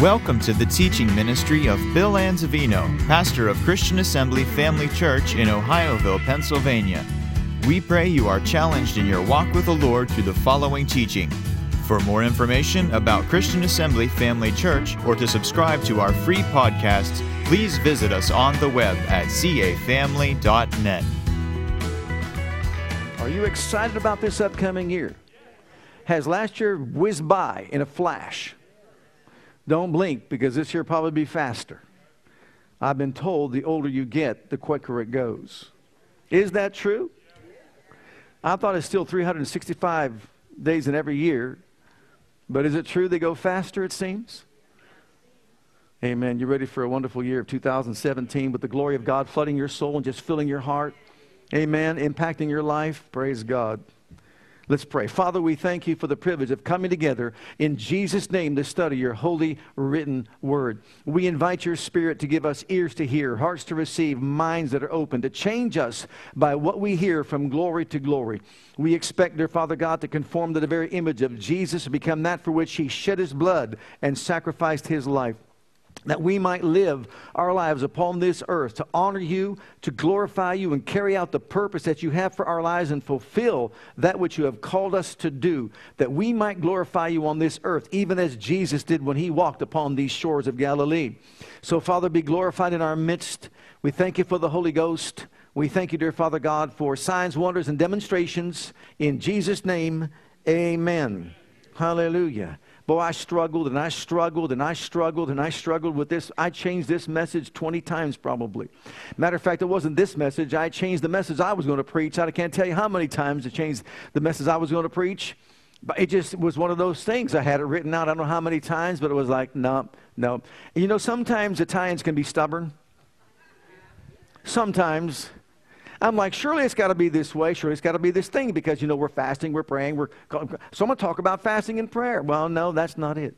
Welcome to the teaching ministry of Bill Anzavino, pastor of Christian Assembly Family Church in Ohioville, Pennsylvania. We pray you are challenged in your walk with the Lord through the following teaching. For more information about Christian Assembly Family Church or to subscribe to our free podcasts, please visit us on the web at cafamily.net. Are you excited about this upcoming year? Has last year whizzed by in a flash? Don't blink, because this year will probably be faster. I've been told the older you get, the quicker it goes. Is that true? I thought it's still 365 days in every year, but is it true they go faster, it seems? Amen. You ready for a wonderful year of 2017 with the glory of God flooding your soul and just filling your heart? Amen. Impacting your life? Praise God. Let's pray. Father, we thank you for the privilege of coming together in Jesus' name to study your holy written word. We invite your spirit to give us ears to hear, hearts to receive, minds that are open, to change us by what we hear from glory to glory. We expect, dear Father God, to conform to the very image of Jesus and become that for which he shed his blood and sacrificed his life, that we might live our lives upon this earth to honor you, to glorify you, and carry out the purpose that you have for our lives and fulfill that which you have called us to do, that we might glorify you on this earth, even as Jesus did when he walked upon these shores of Galilee. So, Father, be glorified in our midst. We thank you for the Holy Ghost. We thank you, dear Father God, for signs, wonders, and demonstrations. In Jesus' name, amen. Hallelujah. Boy, I struggled with this. I changed this message 20 times probably. Matter of fact, it wasn't this message. I changed the message I was going to preach. I can't tell you how many times I changed the message I was going to preach. But it just was one of those things. I had it written out. I don't know how many times, but it was like, no. And you know, sometimes Italians can be stubborn. Sometimes. I'm like, surely it's got to be this way. Surely it's got to be this thing because, you know, we're fasting, we're praying. So I'm going to talk about fasting and prayer. Well, no, that's not it.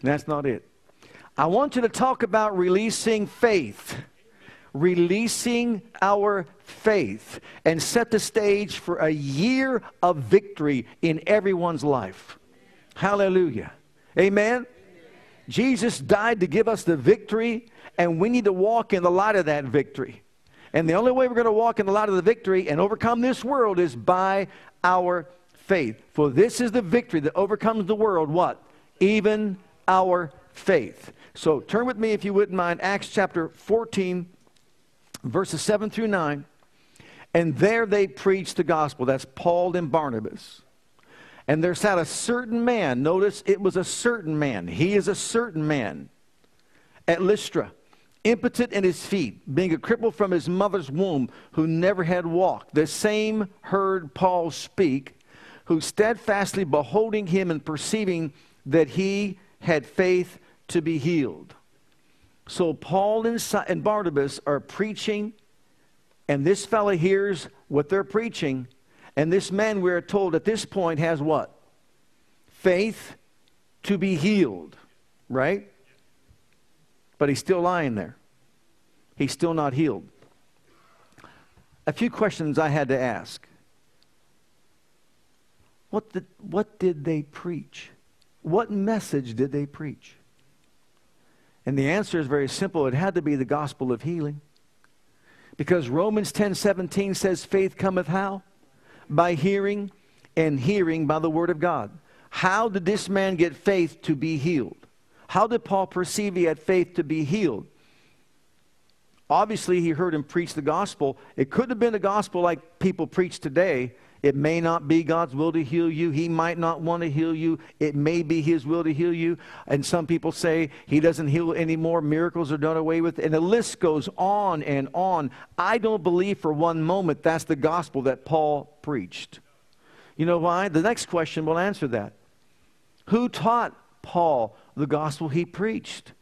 That's not it. I want you to talk about releasing faith. Releasing our faith and set the stage for a year of victory in everyone's life. Hallelujah. Amen. Jesus died to give us the victory, and we need to walk in the light of that victory. And the only way we're going to walk in the light of the victory and overcome this world is by our faith. For this is the victory that overcomes the world, what? Even our faith. So turn with me, if you wouldn't mind, Acts chapter 14, verses 7 through 9. And there they preached the gospel. That's Paul and Barnabas. And there sat a certain man. Notice it was a certain man. He is a certain man at Lystra, impotent in his feet, being a cripple from his mother's womb, who never had walked. The same heard Paul speak, who steadfastly beholding him and perceiving that he had faith to be healed. So Paul and Barnabas are preaching, and this fellow hears what they're preaching, and this man, we're told at this point, has what? Faith to be healed, right? But he's still lying there. He's still not healed. A few questions I had to ask. What did they preach? What message did they preach? And the answer is very simple. It had to be the gospel of healing. Because Romans 10:17 says, faith cometh how? By hearing, and hearing by the word of God. How did this man get faith to be healed? How did Paul perceive he had faith to be healed? Obviously, he heard him preach the gospel. It could have been a gospel like people preach today. It may not be God's will to heal you. He might not want to heal you. It may be his will to heal you. And some people say he doesn't heal anymore. Miracles are done away with. And the list goes on and on. I don't believe for one moment that's the gospel that Paul preached. You know why? The next question will answer that. Who taught Paul the gospel he preached?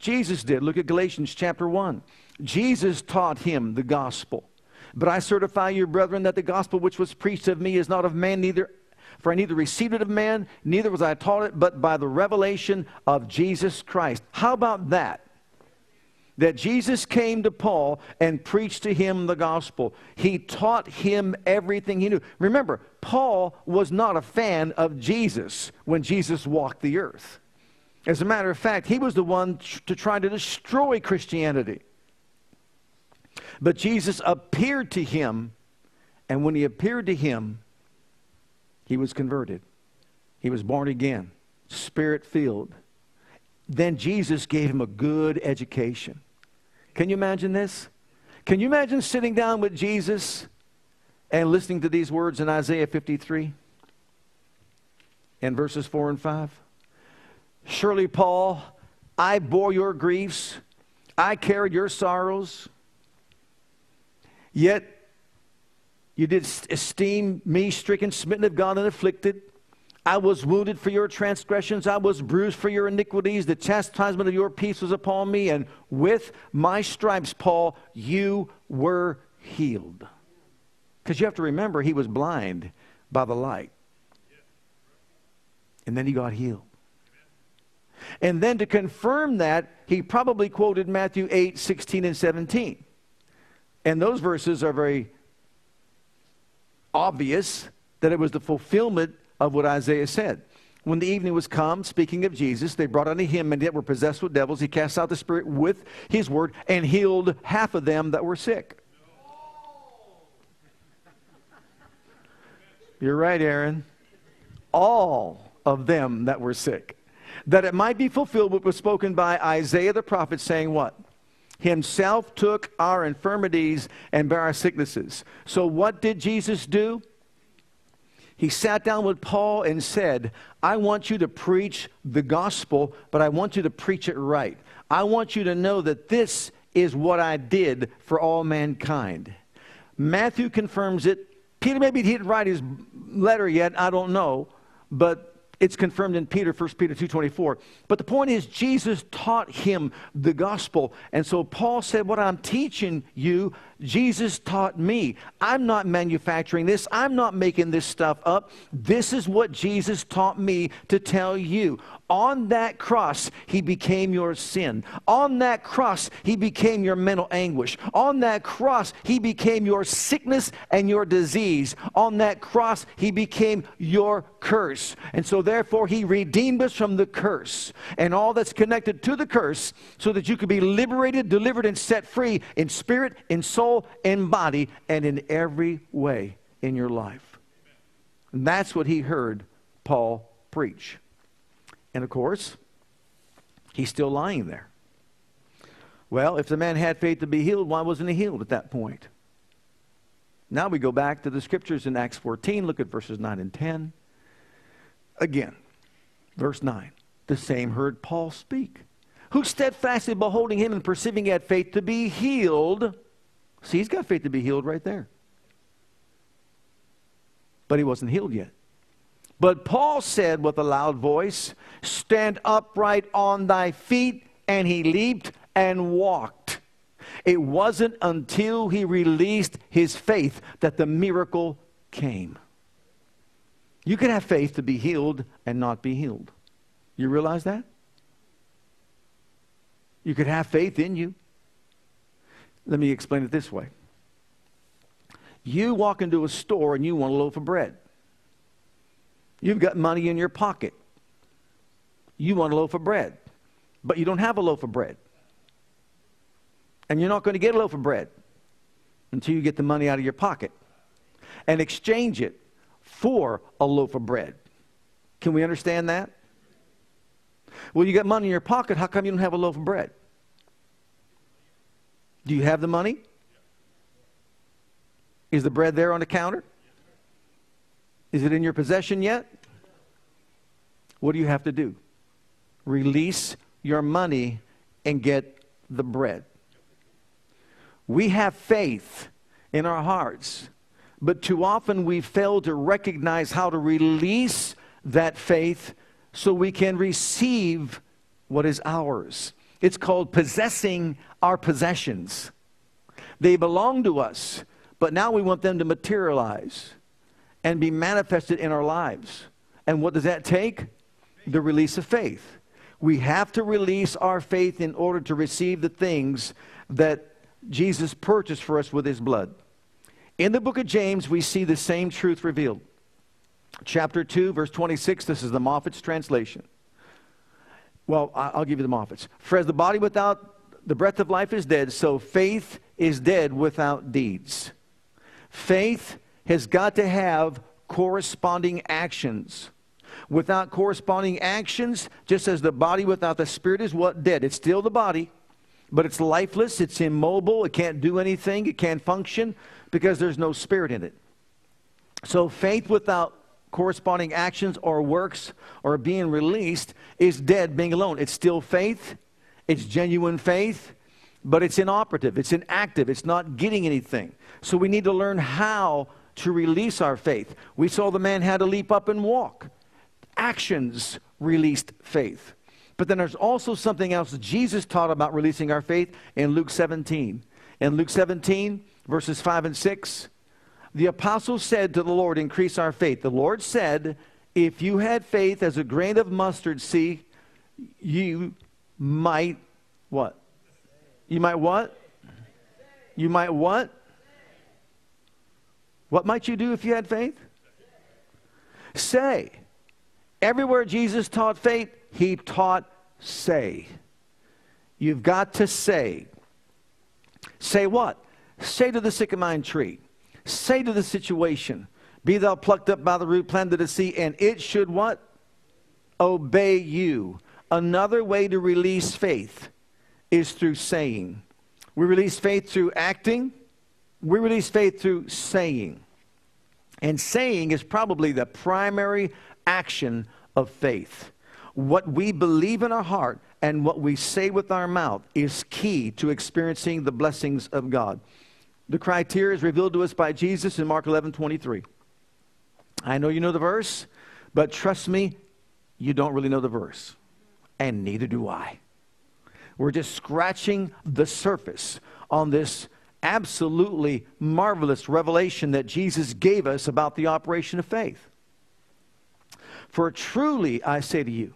Jesus did. Look at Galatians chapter 1. Jesus taught him the gospel. But I certify you, brethren, that the gospel which was preached of me is not of man, neither, for I neither received it of man, neither was I taught it, but by the revelation of Jesus Christ. How about that? That Jesus came to Paul and preached to him the gospel. He taught him everything he knew. Remember, Paul was not a fan of Jesus when Jesus walked the earth. As a matter of fact, he was the one to try to destroy Christianity. But Jesus appeared to him, and when he appeared to him, he was converted. He was born again, Spirit-filled. Then Jesus gave him a good education. Can you imagine this? Can you imagine sitting down with Jesus and listening to these words in Isaiah 53 and verses 4 and 5? Surely, Paul, I bore your griefs, I carried your sorrows, yet you did esteem me stricken, smitten of God, and afflicted. I was wounded for your transgressions. I was bruised for your iniquities. The chastisement of your peace was upon me. And with my stripes, Paul, you were healed. Because you have to remember, he was blind by the light. And then he got healed. And then to confirm that, he probably quoted Matthew 8, 16, and 17. And those verses are very obvious that it was the fulfillment of what Isaiah said. When the evening was come, speaking of Jesus, they brought unto him, and yet were possessed with devils. He cast out the spirit with his word, and healed half of them that were sick. You're right, Aaron. All of them that were sick. That it might be fulfilled what was spoken by Isaiah the prophet, saying what? Himself took our infirmities and bare our sicknesses. So what did Jesus do? He sat down with Paul and said, I want you to preach the gospel, but I want you to preach it right. I want you to know that this is what I did for all mankind. Matthew confirms it. Peter, maybe he didn't write his letter yet, I don't know, but it's confirmed in Peter, 1 Peter 2:24. But the point is, Jesus taught him the gospel. And so Paul said, what I'm teaching you, Jesus taught me. I'm not manufacturing this. I'm not making this stuff up. This is what Jesus taught me to tell you. On that cross, he became your sin. On that cross, he became your mental anguish. On that cross, he became your sickness and your disease. On that cross, he became your curse. And so therefore, he redeemed us from the curse and all that's connected to the curse, so that you could be liberated, delivered, and set free in spirit, in soul, in body, and in every way in your life. And that's what he heard Paul preach. And of course, he's still lying there. Well, if the man had faith to be healed, why wasn't he healed at that point? Now we go back to the scriptures in Acts 14. Look at verses 9 and 10. Again, verse 9. The same heard Paul speak, who steadfastly beholding him and perceiving he had faith to be healed. See, he's got faith to be healed right there. But he wasn't healed yet. But Paul said with a loud voice, stand upright on thy feet, and he leaped and walked. It wasn't until he released his faith that the miracle came. You can have faith to be healed and not be healed. You realize that? You could have faith in you. Let me explain it this way. You walk into a store and you want a loaf of bread. You've got money in your pocket. You want a loaf of bread, but you don't have a loaf of bread. And you're not going to get a loaf of bread until you get the money out of your pocket and exchange it for a loaf of bread. Can we understand that? Well, you got money in your pocket. How come you don't have a loaf of bread? Do you have the money? Is the bread there on the counter? Is it in your possession yet? What do you have to do? Release your money and get the bread. We have faith in our hearts, but too often we fail to recognize how to release that faith so we can receive what is ours. It's called possessing our possessions. They belong to us, but now we want them to materialize and be manifested in our lives. And what does that take? The release of faith. We have to release our faith in order to receive the things that Jesus purchased for us with his blood. In the book of James, we see the same truth revealed. Chapter 2, verse 26, this is the Moffatt's translation. Well, I'll give you the Moffatts. For as the body without the breath of life is dead, so faith is dead without deeds. Faith has got to have corresponding actions. Without corresponding actions, just as the body without the spirit is what? Dead. It's still the body, but it's lifeless, it's immobile, it can't do anything, it can't function because there's no spirit in it. So faith without corresponding actions or works or being released is dead, being alone. It's still faith, it's genuine faith, but it's inoperative, it's inactive, it's not getting anything. So we need to learn how to release our faith. We saw the man had to leap up and walk. Actions released faith. But then there's also something else that Jesus taught about releasing our faith in Luke 17. In Luke 17, verses 5 and 6, the apostles said to the Lord, increase our faith. The Lord said, if you had faith as a grain of mustard seed, you might what? You might what? You might what? What might you do if you had faith? Say. Everywhere Jesus taught faith, he taught say. You've got to say. Say what? Say to the sycamore tree. Say to the situation, be thou plucked up by the root, planted to sea, and it should what? Obey you. Another way to release faith is through saying. We release faith through acting. We release faith through saying. And saying is probably the primary action of faith. What we believe in our heart and what we say with our mouth is key to experiencing the blessings of God. The criteria is revealed to us by Jesus in Mark 11:23. I know you know the verse, but trust me, you don't really know the verse. And neither do I. We're just scratching the surface on this absolutely marvelous revelation that Jesus gave us about the operation of faith. For truly I say to you,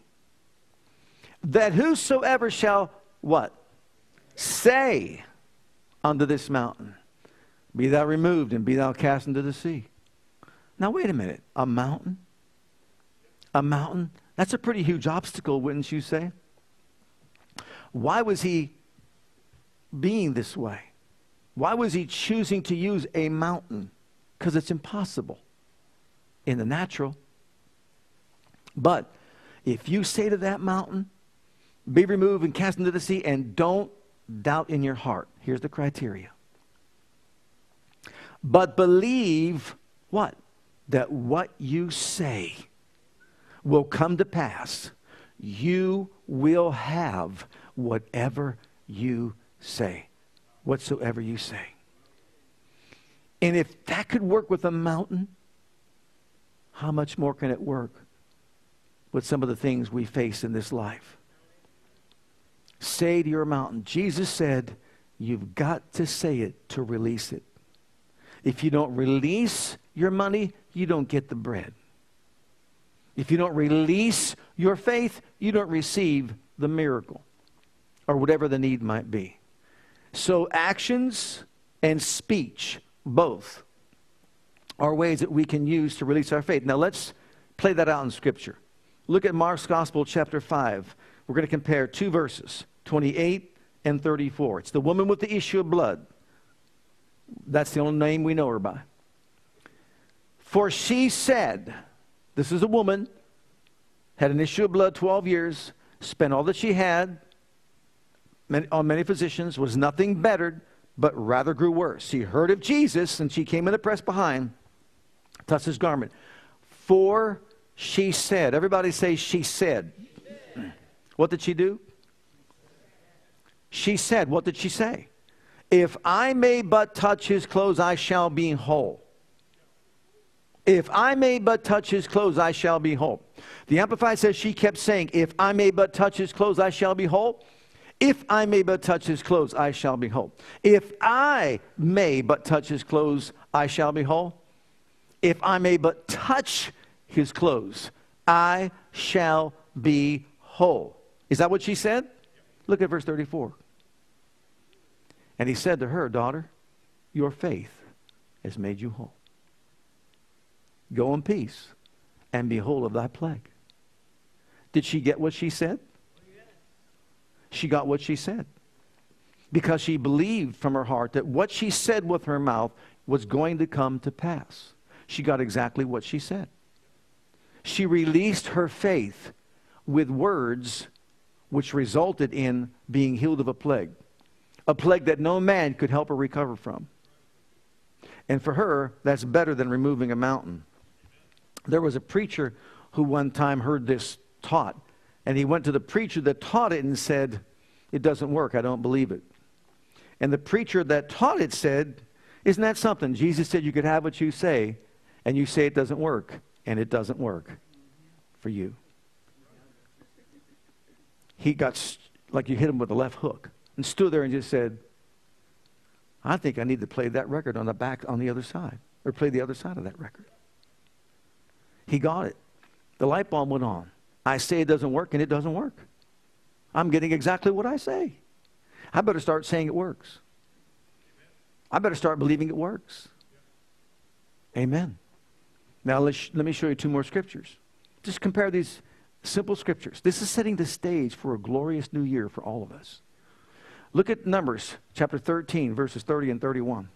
that whosoever shall, what? Say unto this mountain, be thou removed and be thou cast into the sea. Now wait a minute. A mountain? A mountain? That's a pretty huge obstacle, wouldn't you say? Why was he being this way? Why was he choosing to use a mountain? Because it's impossible in the natural. But if you say to that mountain, be removed and cast into the sea, and don't doubt in your heart. Here's the criteria. But believe what? That what you say will come to pass. You will have whatever you say. Whatsoever you say. And if that could work with a mountain, how much more can it work with some of the things we face in this life? Say to your mountain. Jesus said, you've got to say it to release it. If you don't release your money, you don't get the bread. If you don't release your faith, you don't receive the miracle or whatever the need might be. So actions and speech, both, are ways that we can use to release our faith. Now let's play that out in Scripture. Look at Mark's Gospel, chapter 5. We're going to compare two verses, 28 and 34. It's the woman with the issue of blood. That's the only name we know her by. For she said, this is a woman, had an issue of blood 12 years, spent all that she had on many physicians, was nothing bettered, but rather grew worse. She heard of Jesus, and she came in the press behind, touched his garment. For she said, everybody say, she said. What did she do? She said, what did she say? If I may but touch his clothes, I shall be whole. If I may but touch his clothes, I shall be whole. The Amplified says she kept saying, if I may but touch his clothes, I shall be whole. If I may but touch his clothes, I shall be whole. If I may but touch his clothes, I shall be whole. If I may but touch his clothes, I shall be whole. Is that what she said? Look at verse 34. And he said to her, daughter, your faith has made you whole. Go in peace and be whole of thy plague. Did she get what she said? she got what she said. Because she believed from her heart that what she said with her mouth was going to come to pass. She got exactly what she said. She released her faith with words which resulted in being healed of a plague that no man could help her recover from. And for her, that's better than removing a mountain. There was a preacher who one time heard this taught, and he went to the preacher that taught it and said, "It doesn't work, I don't believe it." And the preacher that taught it said, "Isn't that something? Jesus said you could have what you say, and you say it doesn't work, and it doesn't work for you." He got like you hit him with a left hook and stood there and just said, "I think I need to play that record on the back on the other side, or play the other side of that record." He got it. The light bulb went on. I say it doesn't work, and it doesn't work. I'm getting exactly what I say. I better start saying it works. I better start believing it works. Amen. Now let me show you two more scriptures. Just compare these simple scriptures. This is setting the stage for a glorious new year for all of us. Look at Numbers chapter 13, verses 30 and 31.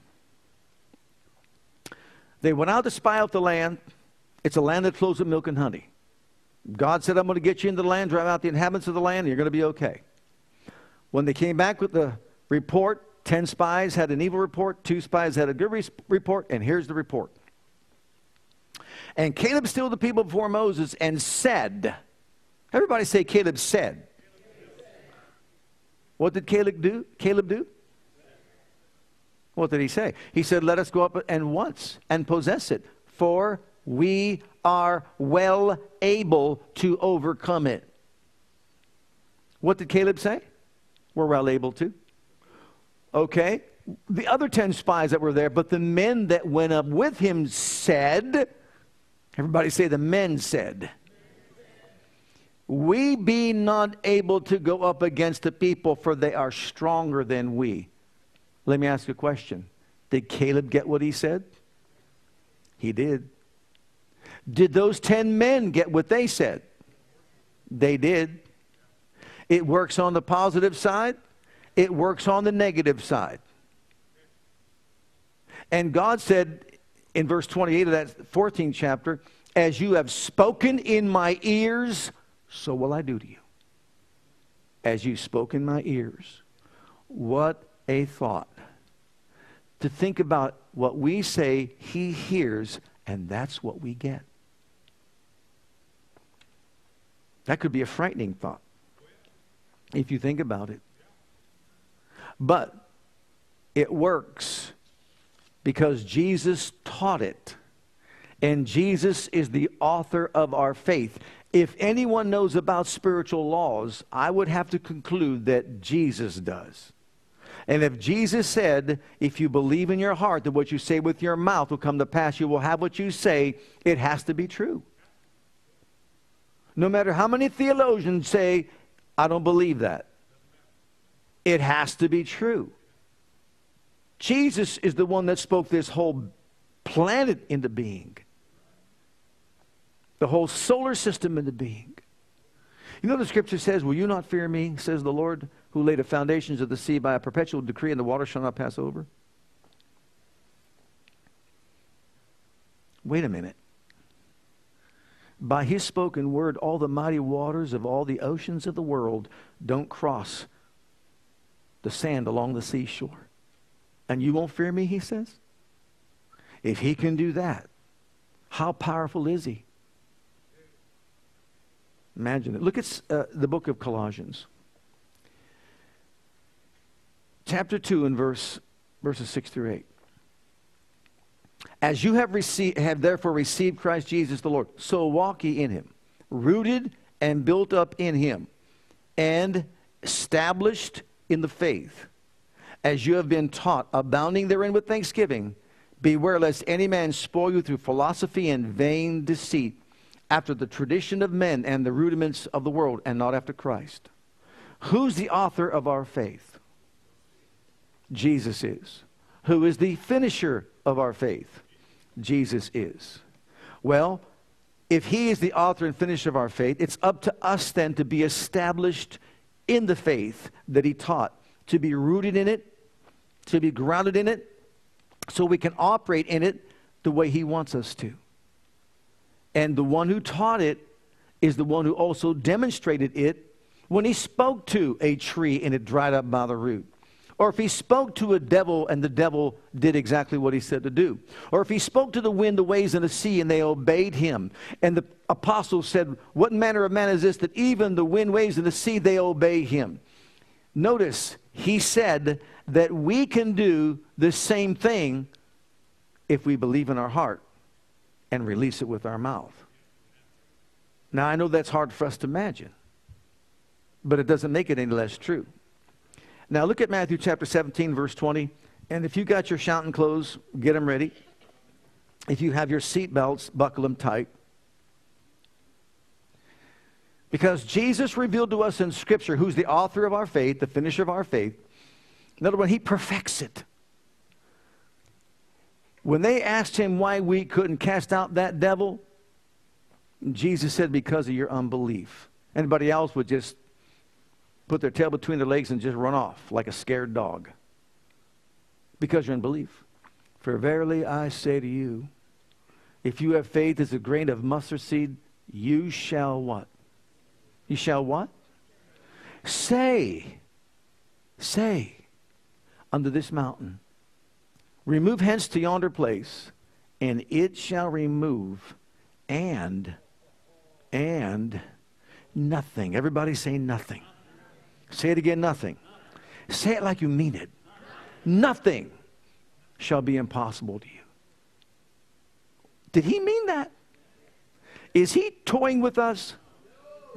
They went out to spy out the land. It's a land that flows with milk and honey. God said, "I'm going to get you into the land, drive out the inhabitants of the land, and you're going to be okay." When they came back with the report, 10 spies had an evil report, 2 spies had a good report, and here's the report. "And Caleb stilled the people before Moses and said," everybody say, "Caleb said." What did Caleb do? What did he say? He said, "Let us go up and once and possess it, for we are well able to overcome it." What did Caleb say? We're well able to. Okay. The other 10 spies that were there, but the men that went up with him said, everybody say, "The men said, we be not able to go up against the people, for they are stronger than we." Let me ask you a question. Did Caleb get what he said? He did. Did those 10 men get what they said? They did. It works on the positive side. It works on the negative side. And God said in verse 28 of that 14th chapter, "As you have spoken in my ears, so will I do to you." As you spoke in my ears. What a thought. To think about what we say, he hears, and that's what we get. That could be a frightening thought, if you think about it. But it works because Jesus taught it. And Jesus is the author of our faith. If anyone knows about spiritual laws, I would have to conclude that Jesus does. And if Jesus said, if you believe in your heart that what you say with your mouth will come to pass, you will have what you say, it has to be true. No matter how many theologians say, "I don't believe that," it has to be true. Jesus is the one that spoke this whole planet into being. The whole solar system into being. You know the scripture says, "Will you not fear me, says the Lord, who laid the foundations of the sea by a perpetual decree, and the water shall not pass over?" Wait a minute. By his spoken word, all the mighty waters of all the oceans of the world don't cross the sand along the seashore. "And you won't fear me," he says. If he can do that, how powerful is he? Imagine it. Look at the book of Colossians. Chapter 2 and verses 6 through 8. "As you have therefore received Christ Jesus the Lord, so walk ye in him, rooted and built up in him, and established in the faith, as you have been taught, abounding therein with thanksgiving. Beware lest any man spoil you through philosophy and vain deceit, after the tradition of men and the rudiments of the world, and not after Christ." Who's the author of our faith? Jesus is. Who is the finisher of our faith? Jesus is. Well, if he is the author and finisher of our faith, it's up to us then to be established in the faith that he taught, to be rooted in it, to be grounded in it, so we can operate in it the way he wants us to. And the one who taught it is the one who also demonstrated it when he spoke to a tree and it dried up by the root. Or if he spoke to a devil and the devil did exactly what he said to do. Or if he spoke to the wind, the waves, and the sea, and they obeyed him. And the apostles said, what manner of man is this that even the wind, waves, and the sea, they obey him? Notice, he said that we can do the same thing if we believe in our heart and release it with our mouth. Now, I know that's hard for us to imagine, but it doesn't make it any less true. Now look at Matthew chapter 17, verse 20. And if you got your shouting clothes, get them ready. If you have your seat belts, buckle them tight. Because Jesus revealed to us in Scripture who's the author of our faith, the finisher of our faith. In other words, he perfects it. When they asked him why we couldn't cast out that devil, Jesus said, because of your unbelief. Anybody else would just put their tail between their legs and just run off like a scared dog. Because you're in belief. For verily I say to you, if you have faith as a grain of mustard seed, you shall what? You shall what? Say unto this mountain, remove hence to yonder place, and it shall remove, and nothing. Everybody say nothing. Say it again, nothing. Say it like you mean it. Nothing shall be impossible to you. Did he mean that? Is he toying with us?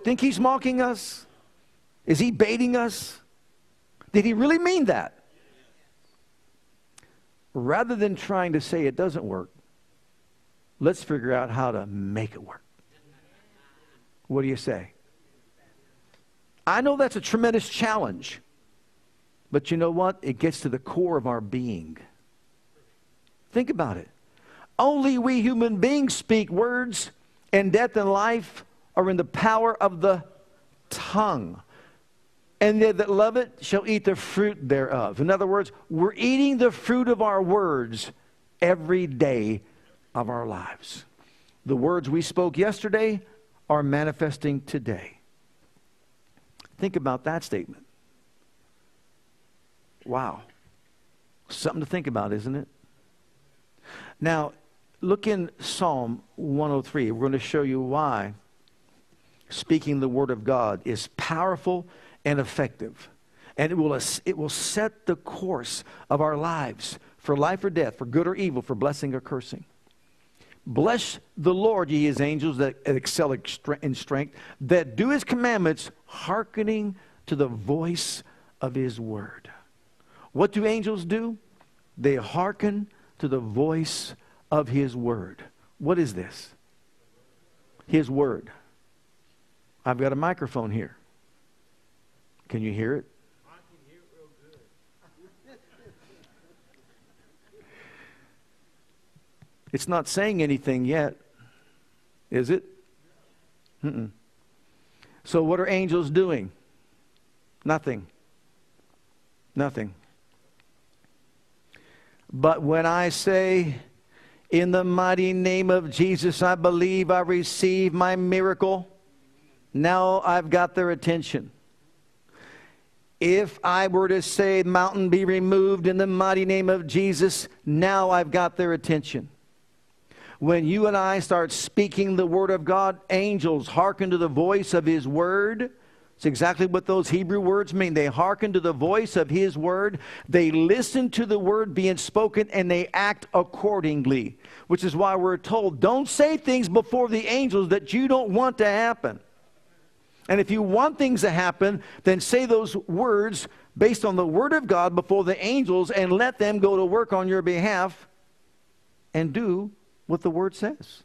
Think he's mocking us? Is he baiting us? Did he really mean that? Rather than trying to say it doesn't work, let's figure out how to make it work. What do you say? I know that's a tremendous challenge, but you know what? It gets to the core of our being. Think about it. Only we human beings speak words, and death and life are in the power of the tongue. And they that love it shall eat the fruit thereof. In other words, we're eating the fruit of our words every day of our lives. The words we spoke yesterday are manifesting today. Think about that statement. Wow. Something to think about, isn't it? Now, look in Psalm 103. We're going to show you why speaking the Word of God is powerful and effective. And it will set the course of our lives for life or death, for good or evil, for blessing or cursing. Bless the Lord, ye his angels that excel in strength, that do his commandments, hearkening to the voice of his word. What do angels do? They hearken to the voice of his word. What is this? His word. I've got a microphone here. Can you hear it? I can hear it real good. It's not saying anything yet, is it? Mm-mm. So what are angels doing? Nothing. Nothing. But when I say, in the mighty name of Jesus, I believe, I receive my miracle, now I've got their attention. If I were to say, mountain be removed in the mighty name of Jesus, now I've got their attention. When you and I start speaking the Word of God, angels hearken to the voice of his Word. It's exactly what those Hebrew words mean. They hearken to the voice of his Word. They listen to the Word being spoken, and they act accordingly. Which is why we're told, don't say things before the angels that you don't want to happen. And if you want things to happen, then say those words based on the Word of God before the angels, and let them go to work on your behalf and do what the Word says.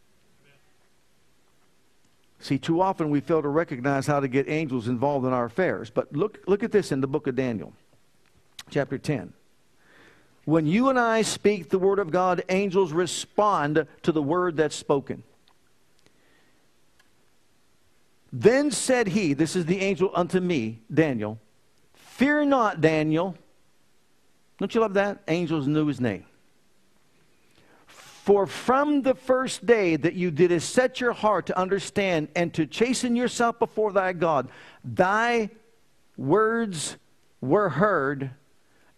See, too often we fail to recognize how to get angels involved in our affairs. But look at this in the book of Daniel, chapter 10. When you and I speak the Word of God, angels respond to the Word that's spoken. Then said he, this is the angel unto me, Daniel, fear not, Daniel. Don't you love that? Angels knew his name. For from the first day that you didst set your heart to understand and to chasten yourself before thy God, thy words were heard,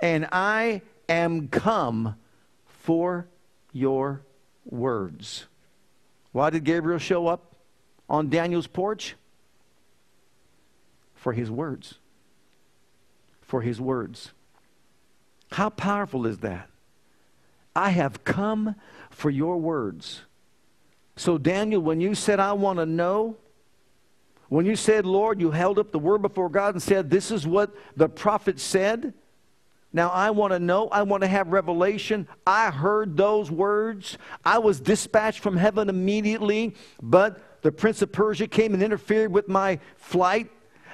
and I am come for your words. Why did Gabriel show up on Daniel's porch? For his words. For his words. How powerful is that? I have come for your words. So Daniel, when you said, I want to know, when you said, Lord, you held up the word before God and said, this is what the prophet said. Now I want to know, I want to have revelation. I heard those words. I was dispatched from heaven immediately, but the Prince of Persia came and interfered with my flight.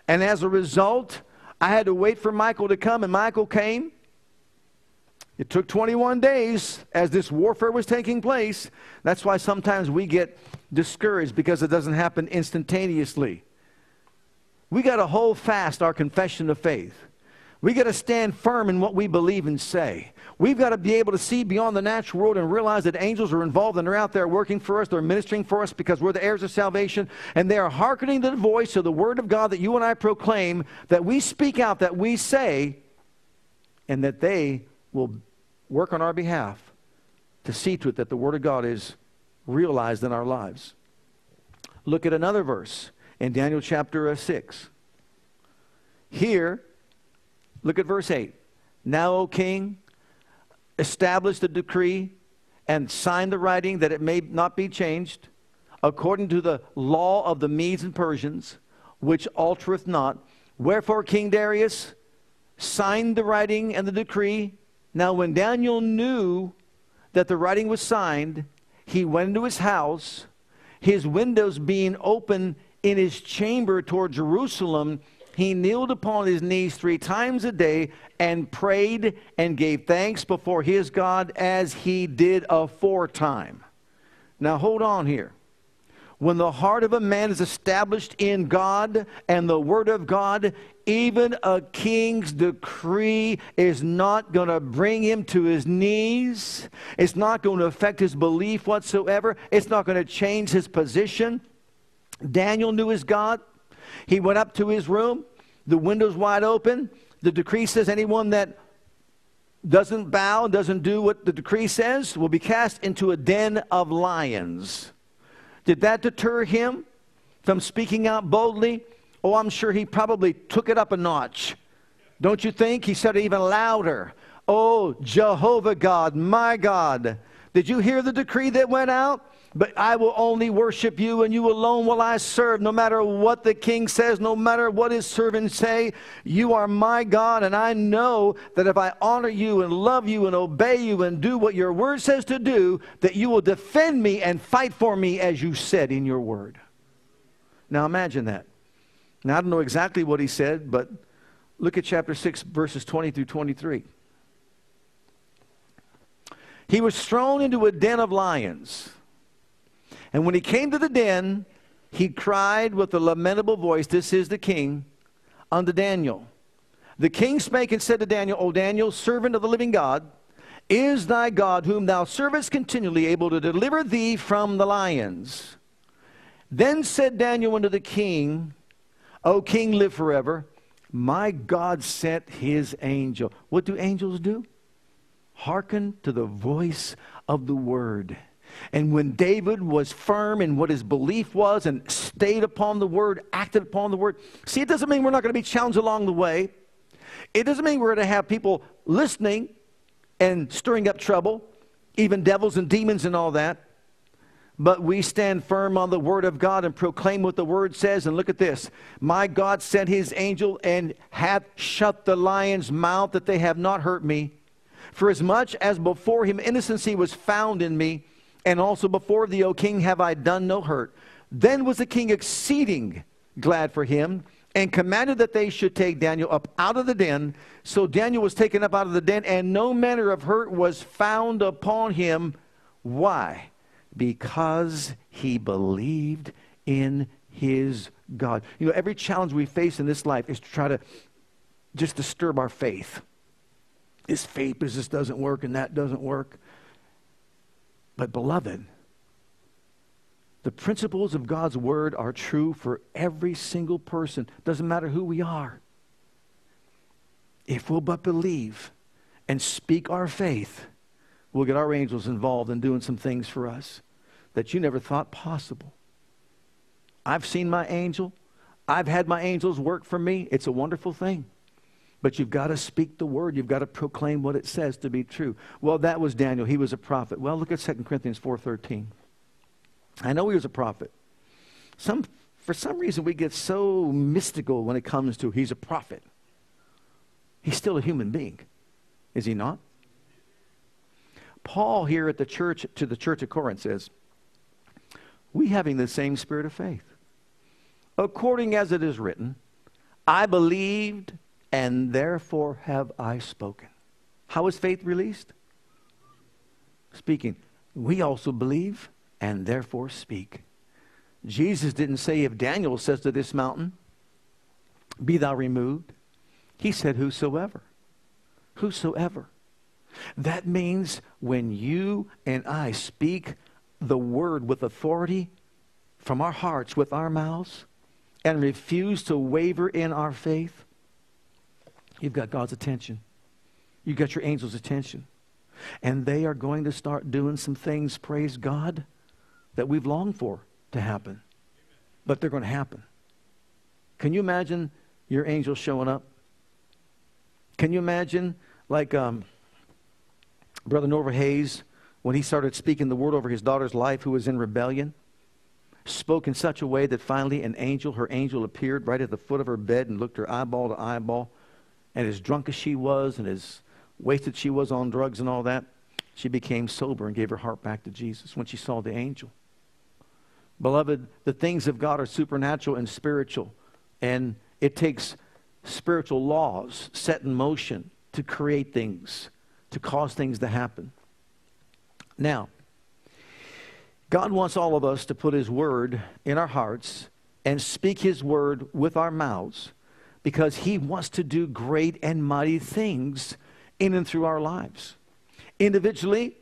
And as a result, I had to wait for Michael to come, and Michael came. It took 21 days as this warfare was taking place. That's why sometimes we get discouraged, because it doesn't happen instantaneously. We got to hold fast our confession of faith. We got to stand firm in what we believe and say. We've got to be able to see beyond the natural world and realize that angels are involved and they're out there working for us. They're ministering for us because we're the heirs of salvation. And they are hearkening to the voice of the word of God that you and I proclaim, that we speak out, that we say, and that they will work on our behalf to see to it that the word of God is realized in our lives. Look at another verse in Daniel chapter 6. Here, look at verse 8. Now, O king, establish the decree and sign the writing, that it may not be changed, according to the law of the Medes and Persians, which altereth not. Wherefore King Darius signed the writing and the decree. Now when Daniel knew that the writing was signed, he went into his house, his windows being open in his chamber toward Jerusalem. He kneeled upon his knees 3 times a day and prayed and gave thanks before his God, as he did aforetime. Now hold on here. When the heart of a man is established in God and the word of God, even a king's decree is not going to bring him to his knees. It's not going to affect his belief whatsoever. It's not going to change his position. Daniel knew his God. He went up to his room, the windows wide open. The decree says anyone that doesn't bow, doesn't do what the decree says, will be cast into a den of lions. Did that deter him from speaking out boldly? Oh, I'm sure he probably took it up a notch. Don't you think? He said it even louder. Oh, Jehovah God, my God, did you hear the decree that went out? But I will only worship you, and you alone will I serve. No matter what the king says, no matter what his servants say, you are my God, and I know that if I honor you and love you and obey you and do what your word says to do, that you will defend me and fight for me as you said in your word. Now imagine that. Now I don't know exactly what he said, but look at chapter 6, verses 20 through 23. He was thrown into a den of lions. And when he came to the den, he cried with a lamentable voice, this is the king, unto Daniel. The king spake and said to Daniel, O Daniel, servant of the living God, is thy God, whom thou servest continually, able to deliver thee from the lions? Then said Daniel unto the king, O king, live forever. My God sent his angel. What do angels do? Hearken to the voice of the word. And when David was firm in what his belief was and stayed upon the word, acted upon the word. See, it doesn't mean we're not going to be challenged along the way. It doesn't mean we're going to have people listening and stirring up trouble, even devils and demons and all that. But we stand firm on the word of God and proclaim what the word says. And look at this. My God sent his angel and hath shut the lion's mouth, that they have not hurt me. For as much as before him innocency was found in me, and also before thee, O king, have I done no hurt. Then was the king exceeding glad for him, and commanded that they should take Daniel up out of the den. So Daniel was taken up out of the den, and no manner of hurt was found upon him. Why? Because he believed in his God. You know, every challenge we face in this life is to try to just disturb our faith. This faith business doesn't work and that doesn't work. But beloved, the principles of God's word are true for every single person. Doesn't matter who we are. If we'll but believe and speak our faith, we'll get our angels involved in doing some things for us that you never thought possible. I've seen my angel. I've had my angels work for me. It's a wonderful thing. But you've got to speak the word. You've got to proclaim what it says to be true. Well, that was Daniel. He was a prophet. Well, look at 2 Corinthians 4:13. I know he was a prophet. For some reason, we get so mystical when it comes to he's a prophet. He's still a human being, is he not? Paul here at the church, to the church of Corinth, says, we having the same spirit of faith. According as it is written, I believed and therefore have I spoken. How is faith released? Speaking. We also believe and therefore speak. Jesus didn't say if Daniel says to this mountain, be thou removed. He said whosoever. Whosoever. That means when you and I speak the word with authority from our hearts, with our mouths, and refuse to waver in our faith, you've got God's attention. You've got your angels' attention. And they are going to start doing some things, praise God, that we've longed for to happen. But they're going to happen. Can you imagine your angels showing up? Can you imagine, like Brother Norva Hayes, when he started speaking the word over his daughter's life who was in rebellion, spoke in such a way that finally her angel appeared right at the foot of her bed and looked her eyeball to eyeball. And as drunk as she was and as wasted she was on drugs and all that, she became sober and gave her heart back to Jesus when she saw the angel. Beloved, the things of God are supernatural and spiritual. And it takes spiritual laws set in motion to create things, to cause things to happen. Now, God wants all of us to put his word in our hearts and speak his word with our mouths because he wants to do great and mighty things in and through our lives. Individually,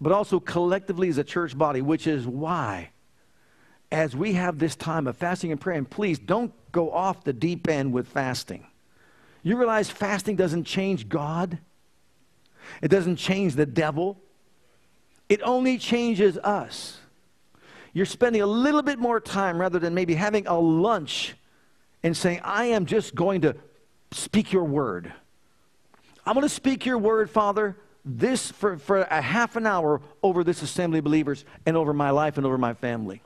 but also collectively as a church body, which is why, as we have this time of fasting and prayer, and please don't go off the deep end with fasting. You realize fasting doesn't change God. It doesn't change the devil. It only changes us. You're spending a little bit more time rather than maybe having a lunch and saying, I am just going to speak your word. I'm going to speak your word, Father, this for a half an hour over this assembly of believers and over my life and over my family.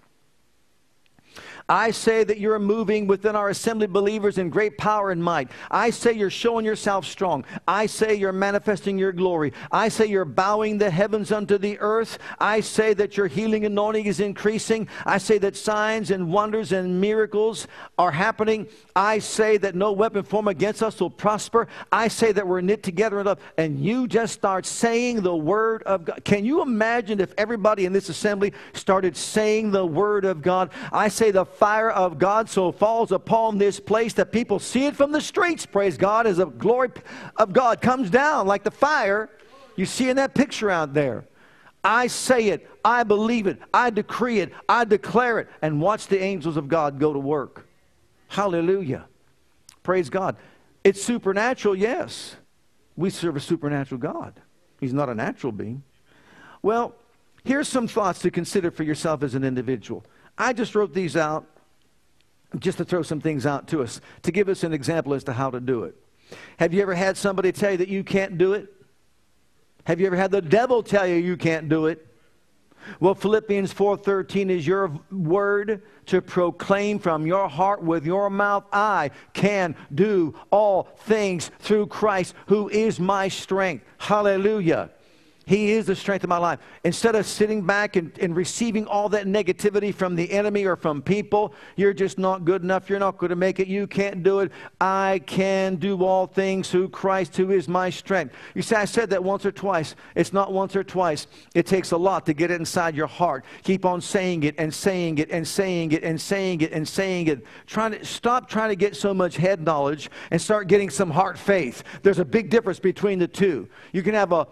I say that you're moving within our assembly of believers in great power and might. I say you're showing yourself strong. I say you're manifesting your glory. I say you're bowing the heavens unto the earth. I say that your healing anointing is increasing. I say that signs and wonders and miracles are happening. I say that no weapon formed against us will prosper. I say that we're knit together in love. And you just start saying the word of God. Can you imagine if everybody in this assembly started saying the word of God? I say the fire of God so falls upon this place that people see it from the streets, praise God, as the glory of God comes down like the fire you see in that picture out there. I say it, I believe it, I decree it, I declare it, and watch the angels of God go to work. Hallelujah. Praise God. It's supernatural, yes. We serve a supernatural God. He's not a natural being. Well, here's some thoughts to consider for yourself as an individual. I just wrote these out just to throw some things out to us, to give us an example as to how to do it. Have you ever had somebody tell you that you can't do it? Have you ever had the devil tell you you can't do it? Well, Philippians 4:13 is your word to proclaim from your heart with your mouth, I can do all things through Christ who is my strength. Hallelujah. He is the strength of my life. Instead of sitting back and receiving all that negativity from the enemy or from people, you're just not good enough, you're not going to make it, you can't do it. I can do all things through Christ who is my strength. You see, I said that once or twice. It's not once or twice. It takes a lot to get it inside your heart. Keep on saying it and saying it and saying it and saying it and saying it. Stop trying to get so much head knowledge and start getting some heart faith. There's a big difference between the two. You can have a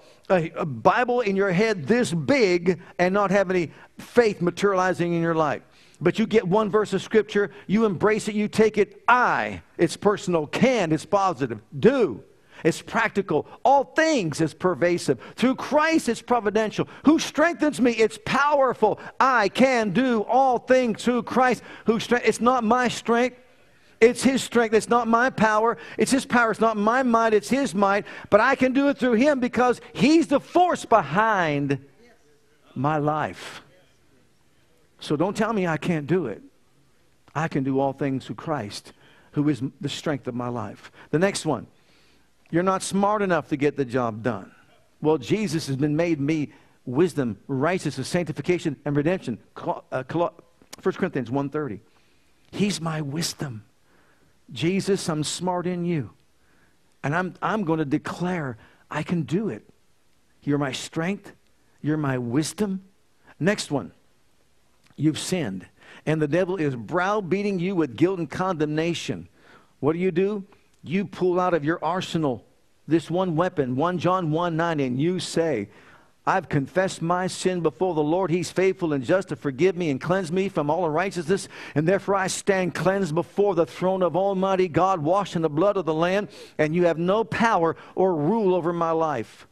Bible in your head this big and not have any faith materializing in your life. But you get one verse of Scripture, you embrace it, you take it. It's personal. Can, it's positive. Do, it's practical. All things is pervasive. Through Christ, it's providential. Who strengthens me, it's powerful. I can do all things through Christ. It's not my strength. It's His strength. It's not my power. It's His power. It's not my might. It's His might. But I can do it through Him because He's the force behind my life. So don't tell me I can't do it. I can do all things through Christ, who is the strength of my life. The next one. You're not smart enough to get the job done. Well, Jesus has been made me wisdom, righteousness, sanctification, and redemption. 1 Corinthians 1:30. He's my wisdom. Jesus, I'm smart in you. And I'm going to declare I can do it. You're my strength. You're my wisdom. Next one. You've sinned. And the devil is browbeating you with guilt and condemnation. What do? You pull out of your arsenal this one weapon, 1 John 1:9, and you say, I've confessed my sin before the Lord. He's faithful and just to forgive me and cleanse me from all unrighteousness. And therefore I stand cleansed before the throne of Almighty God, washed in the blood of the Lamb, and you have no power or rule over my life.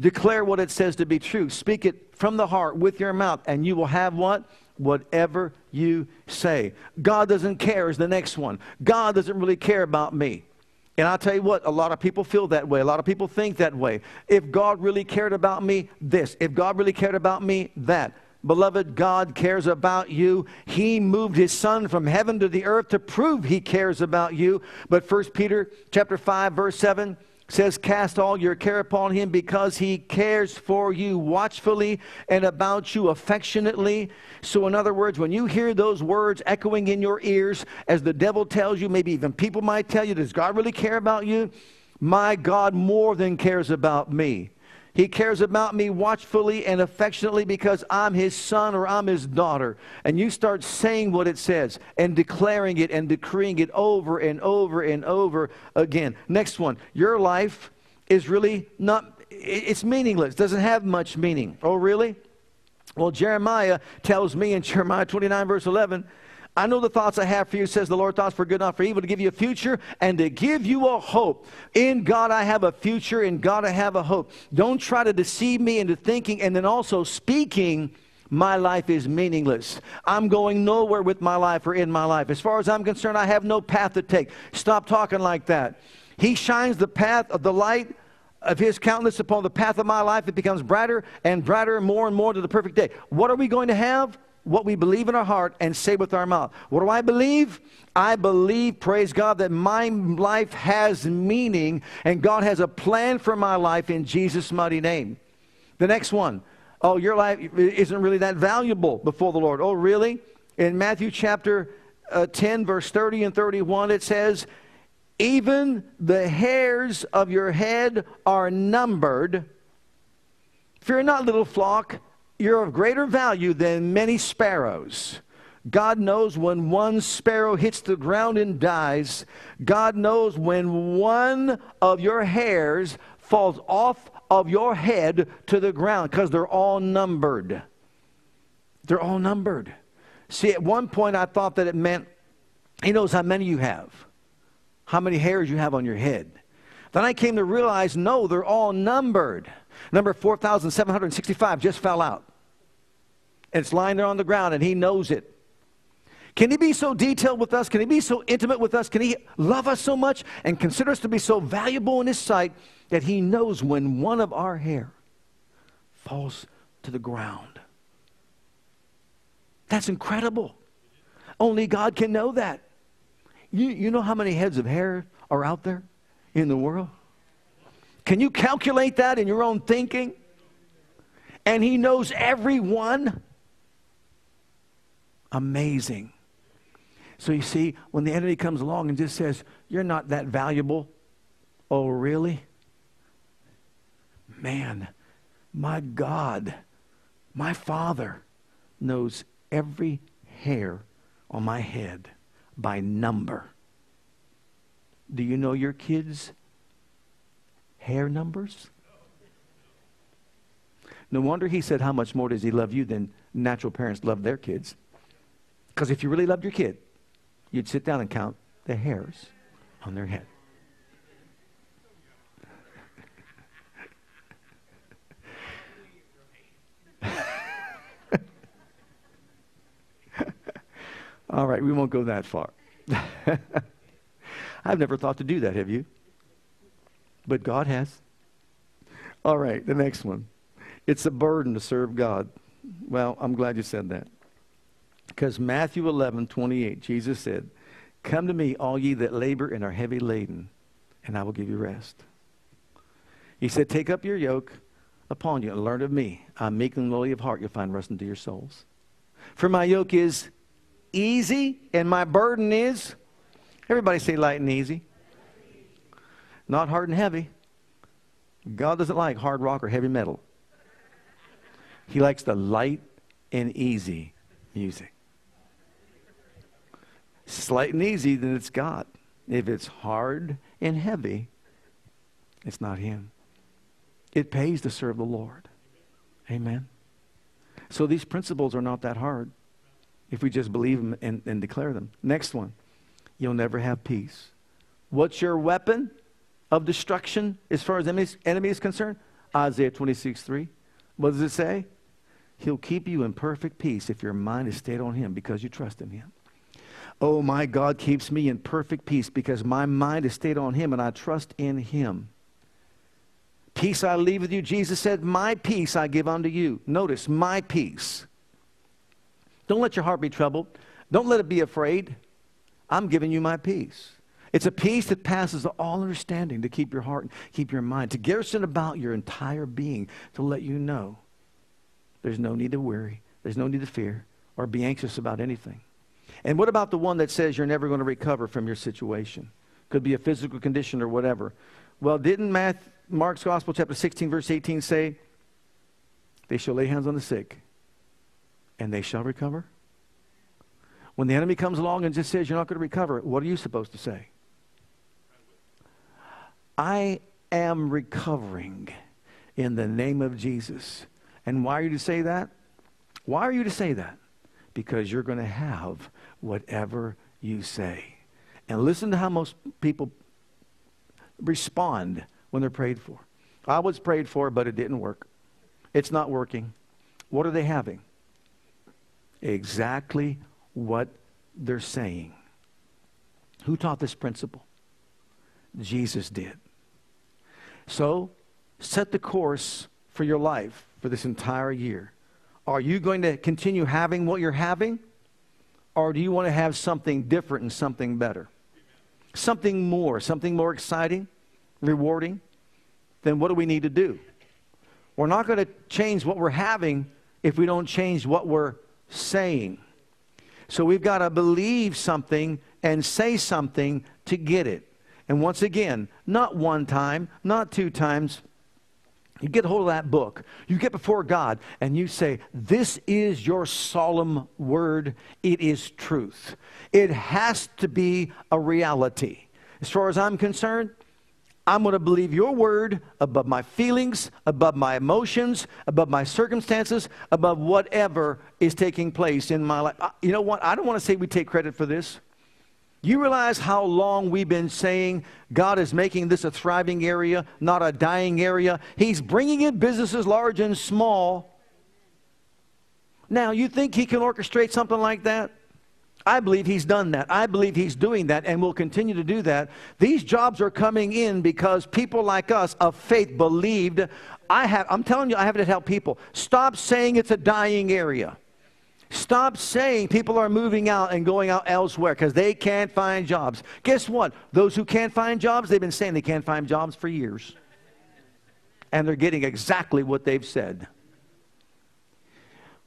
Declare what it says to be true. Speak it from the heart with your mouth, and you will have what? Whatever you say. God doesn't care is the next one. God doesn't really care about me. And I'll tell you what, a lot of people feel that way. A lot of people think that way. If God really cared about me, this. If God really cared about me, that. Beloved, God cares about you. He moved His Son from heaven to the earth to prove He cares about you. But 1 Peter chapter 5, verse 7 says, cast all your care upon Him because He cares for you watchfully and about you affectionately. So in other words, when you hear those words echoing in your ears, as the devil tells you, maybe even people might tell you, does God really care about you? My God more than cares about me. He cares about me watchfully and affectionately because I'm His son or I'm His daughter. And you start saying what it says and declaring it and decreeing it over and over and over again. Next one. Your life is really not, it's meaningless. Doesn't have much meaning. Oh, really? Well, Jeremiah tells me in Jeremiah 29 verse 11, I know the thoughts I have for you, says the Lord, thoughts for good, not for evil, to give you a future and to give you a hope. In God I have a future, in God I have a hope. Don't try to deceive me into thinking and then also speaking, my life is meaningless. I'm going nowhere with my life or in my life. As far as I'm concerned, I have no path to take. Stop talking like that. He shines the path of the light of His countenance upon the path of my life. It becomes brighter and brighter, more and more to the perfect day. What are we going to have? What we believe in our heart and say with our mouth. What do I believe? I believe, praise God, that my life has meaning and God has a plan for my life in Jesus' mighty name. The next one. Oh, your life isn't really that valuable before the Lord. Oh, really? In Matthew chapter 10, verse 30 and 31, it says, even the hairs of your head are numbered. Fear not, little flock. You're of greater value than many sparrows. God knows when one sparrow hits the ground and dies. God knows when one of your hairs falls off of your head to the ground because they're all numbered. They're all numbered. See, at one point I thought that it meant He knows how many you have, how many hairs you have on your head. Then I came to realize, no, they're all numbered. Number 4,765 just fell out. And it's lying there on the ground, and He knows it. Can He be so detailed with us? Can He be so intimate with us? Can He love us so much and consider us to be so valuable in His sight that He knows when one of our hair falls to the ground? That's incredible. Only God can know that. You know how many heads of hair are out there in the world? Can you calculate that in your own thinking? and he knows everyone. Amazing. So you see, when the enemy comes along and just says, you're not that valuable. Oh, really? Man, my God, my Father knows every hair on my head by number. Do you know your kids' hair numbers? No wonder he said, how much more does he love you than natural parents love their kids? Because if you really loved your kid, you'd sit down and count the hairs on their head. All right, we won't go that far. I've never thought to do that, have you? But God has. All right, the next one. It's a burden to serve God. Well, I'm glad you said that. Because Matthew 11:28, Jesus said, come to me, all ye that labor and are heavy laden, and I will give you rest. He said, take up your yoke upon you and learn of me. I'm meek and lowly of heart, you'll find rest unto your souls. For my yoke is easy, and my burden is, everybody say light and easy. Not hard and heavy. God doesn't like hard rock or heavy metal. He likes the light and easy music. If it's light and easy, then it's God. If it's hard and heavy, it's not Him. It pays to serve the Lord. Amen. So these principles are not that hard if we just believe them and declare them. Next one. You'll never have peace. What's your weapon of destruction as far as the enemy is concerned? Isaiah 26:3. What does it say? He'll keep you in perfect peace if your mind is stayed on Him because you trust in Him. Oh, my God keeps me in perfect peace because my mind is stayed on Him and I trust in Him. Peace I leave with you. Jesus said, my peace I give unto you. Notice, my peace. Don't let your heart be troubled. Don't let it be afraid. I'm giving you my peace. It's a peace that passes all understanding to keep your heart and keep your mind, to garrison about your entire being, to let you know there's no need to worry, there's no need to fear, or be anxious about anything. And what about the one that says you're never going to recover from your situation? Could be a physical condition or whatever. Well, didn't Mark's Gospel, chapter 16, verse 18 say, they shall lay hands on the sick, and they shall recover? When the enemy comes along and just says you're not going to recover, what are you supposed to say? I am recovering in the name of Jesus. And why are you to say that? Why are you to say that? Because you're going to have whatever you say. And listen to how most people respond when they're prayed for. I was prayed for, but it didn't work. It's not working. What are they having? Exactly what they're saying. Who taught this principle? Jesus did. So, set the course for your life for this entire year. Are you going to continue having what you're having? Or do you want to have something different and something better? Something more exciting, rewarding? Then what do we need to do? We're not going to change what we're having if we don't change what we're saying. So we've got to believe something and say something to get it. And once again, not one time, not two times. You get a hold of that book. You get before God and you say, this is your solemn word. It is truth. It has to be a reality. As far as I'm concerned, I'm going to believe your word above my feelings, above my emotions, above my circumstances, above whatever is taking place in my life. You know what? I don't want to say we take credit for this. You realize how long we've been saying God is making this a thriving area, not a dying area. He's bringing in businesses large and small. Now, you think He can orchestrate something like that? I believe He's done that. I believe He's doing that and will continue to do that. These jobs are coming in because people like us of faith believed. I'm telling you, I have to help people. Stop saying it's a dying area. Stop saying people are moving out and going out elsewhere because they can't find jobs. Guess what? Those who can't find jobs, they've been saying they can't find jobs for years. And they're getting exactly what they've said.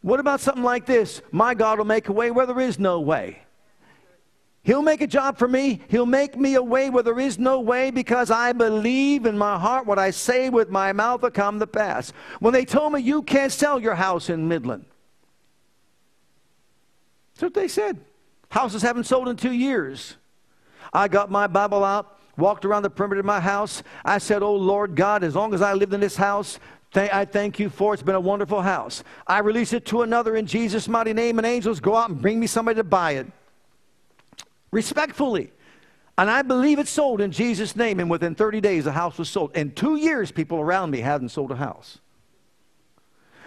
What about something like this? My God will make a way where there is no way. He'll make a job for me. He'll make me a way where there is no way, because I believe in my heart what I say with my mouth will come to pass. When they told me you can't sell your house in Midland. That's what they said. Houses haven't sold in 2 years. I got my Bible out, walked around the perimeter of my house. I said, oh, Lord God, as long as I lived in this house, I thank you for it. It's been a wonderful house. I release it to another in Jesus' mighty name, and angels go out and bring me somebody to buy it. Respectfully. And I believe it's sold in Jesus' name. And within 30 days, the house was sold. In 2 years, people around me hadn't sold a house.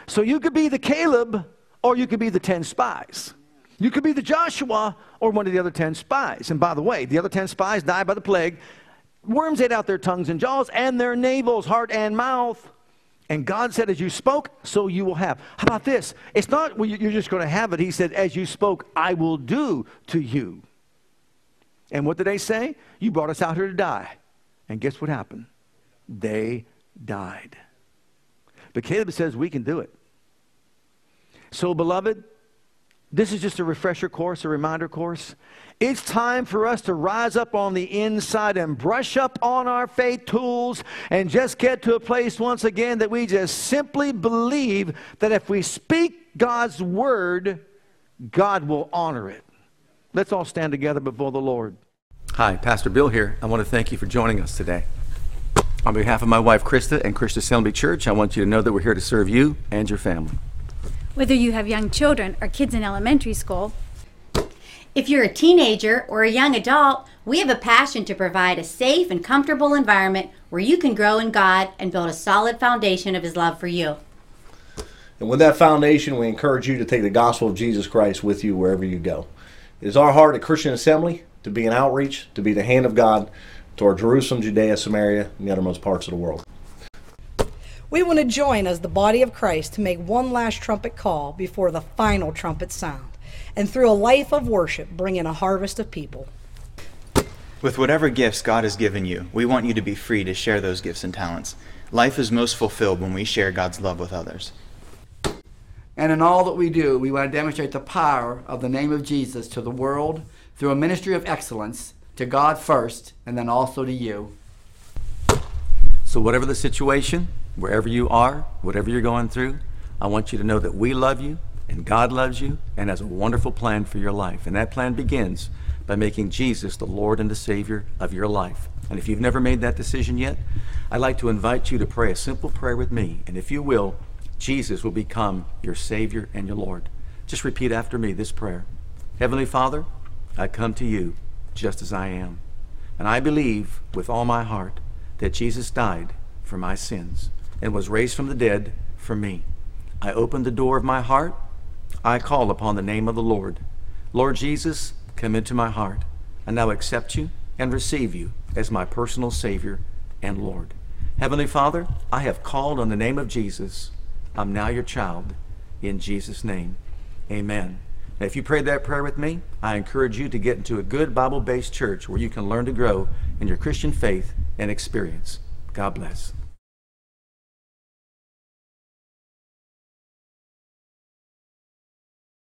So you could be the Caleb, or you could be the 10 spies. You could be the Joshua, or one of the other 10 spies. And by the way, the other 10 spies died by the plague. Worms ate out their tongues and jaws and their navels, heart and mouth. And God said, as you spoke, so you will have. How about this? It's not, well, you're just going to have it. He said, as you spoke, I will do to you. And what did they say? You brought us out here to die. And guess what happened? They died. But Caleb says we can do it. So, beloved, this is just a refresher course, a reminder course. It's time for us to rise up on the inside and brush up on our faith tools and just get to a place once again that we just simply believe that if we speak God's word, God will honor it. Let's all stand together before the Lord. Hi, Pastor Bill here. I want to thank you for joining us today. On behalf of my wife, Krista, and Christian Assembly Church, I want you to know that we're here to serve you and your family. Whether you have young children or kids in elementary school, if you're a teenager or a young adult, we have a passion to provide a safe and comfortable environment where you can grow in God and build a solid foundation of His love for you. And with that foundation, we encourage you to take the gospel of Jesus Christ with you wherever you go. It is our heart at Christian Assembly to be an outreach, to be the hand of God toward Jerusalem, Judea, Samaria, and the uttermost parts of the world. We want to join as the body of Christ to make one last trumpet call before the final trumpet sound, and through a life of worship, bring in a harvest of people. With whatever gifts God has given you, we want you to be free to share those gifts and talents. Life is most fulfilled when we share God's love with others. And in all that we do, we want to demonstrate the power of the name of Jesus to the world through a ministry of excellence, to God first, and then also to you. So whatever the situation, wherever you are, whatever you're going through, I want you to know that we love you, and God loves you, and has a wonderful plan for your life. And that plan begins by making Jesus the Lord and the Savior of your life. And if you've never made that decision yet, I'd like to invite you to pray a simple prayer with me. And if you will, Jesus will become your Savior and your Lord. Just repeat after me this prayer. Heavenly Father, I come to you just as I am. And I believe with all my heart that Jesus died for my sins and was raised from the dead for me. I open the door of my heart. I call upon the name of the Lord. Lord Jesus, come into my heart. I now accept you and receive you as my personal Savior and Lord. Heavenly Father, I have called on the name of Jesus. I'm now your child, in Jesus' name. Amen. Now, if you prayed that prayer with me, I encourage you to get into a good Bible-based church where you can learn to grow in your Christian faith and experience. God bless.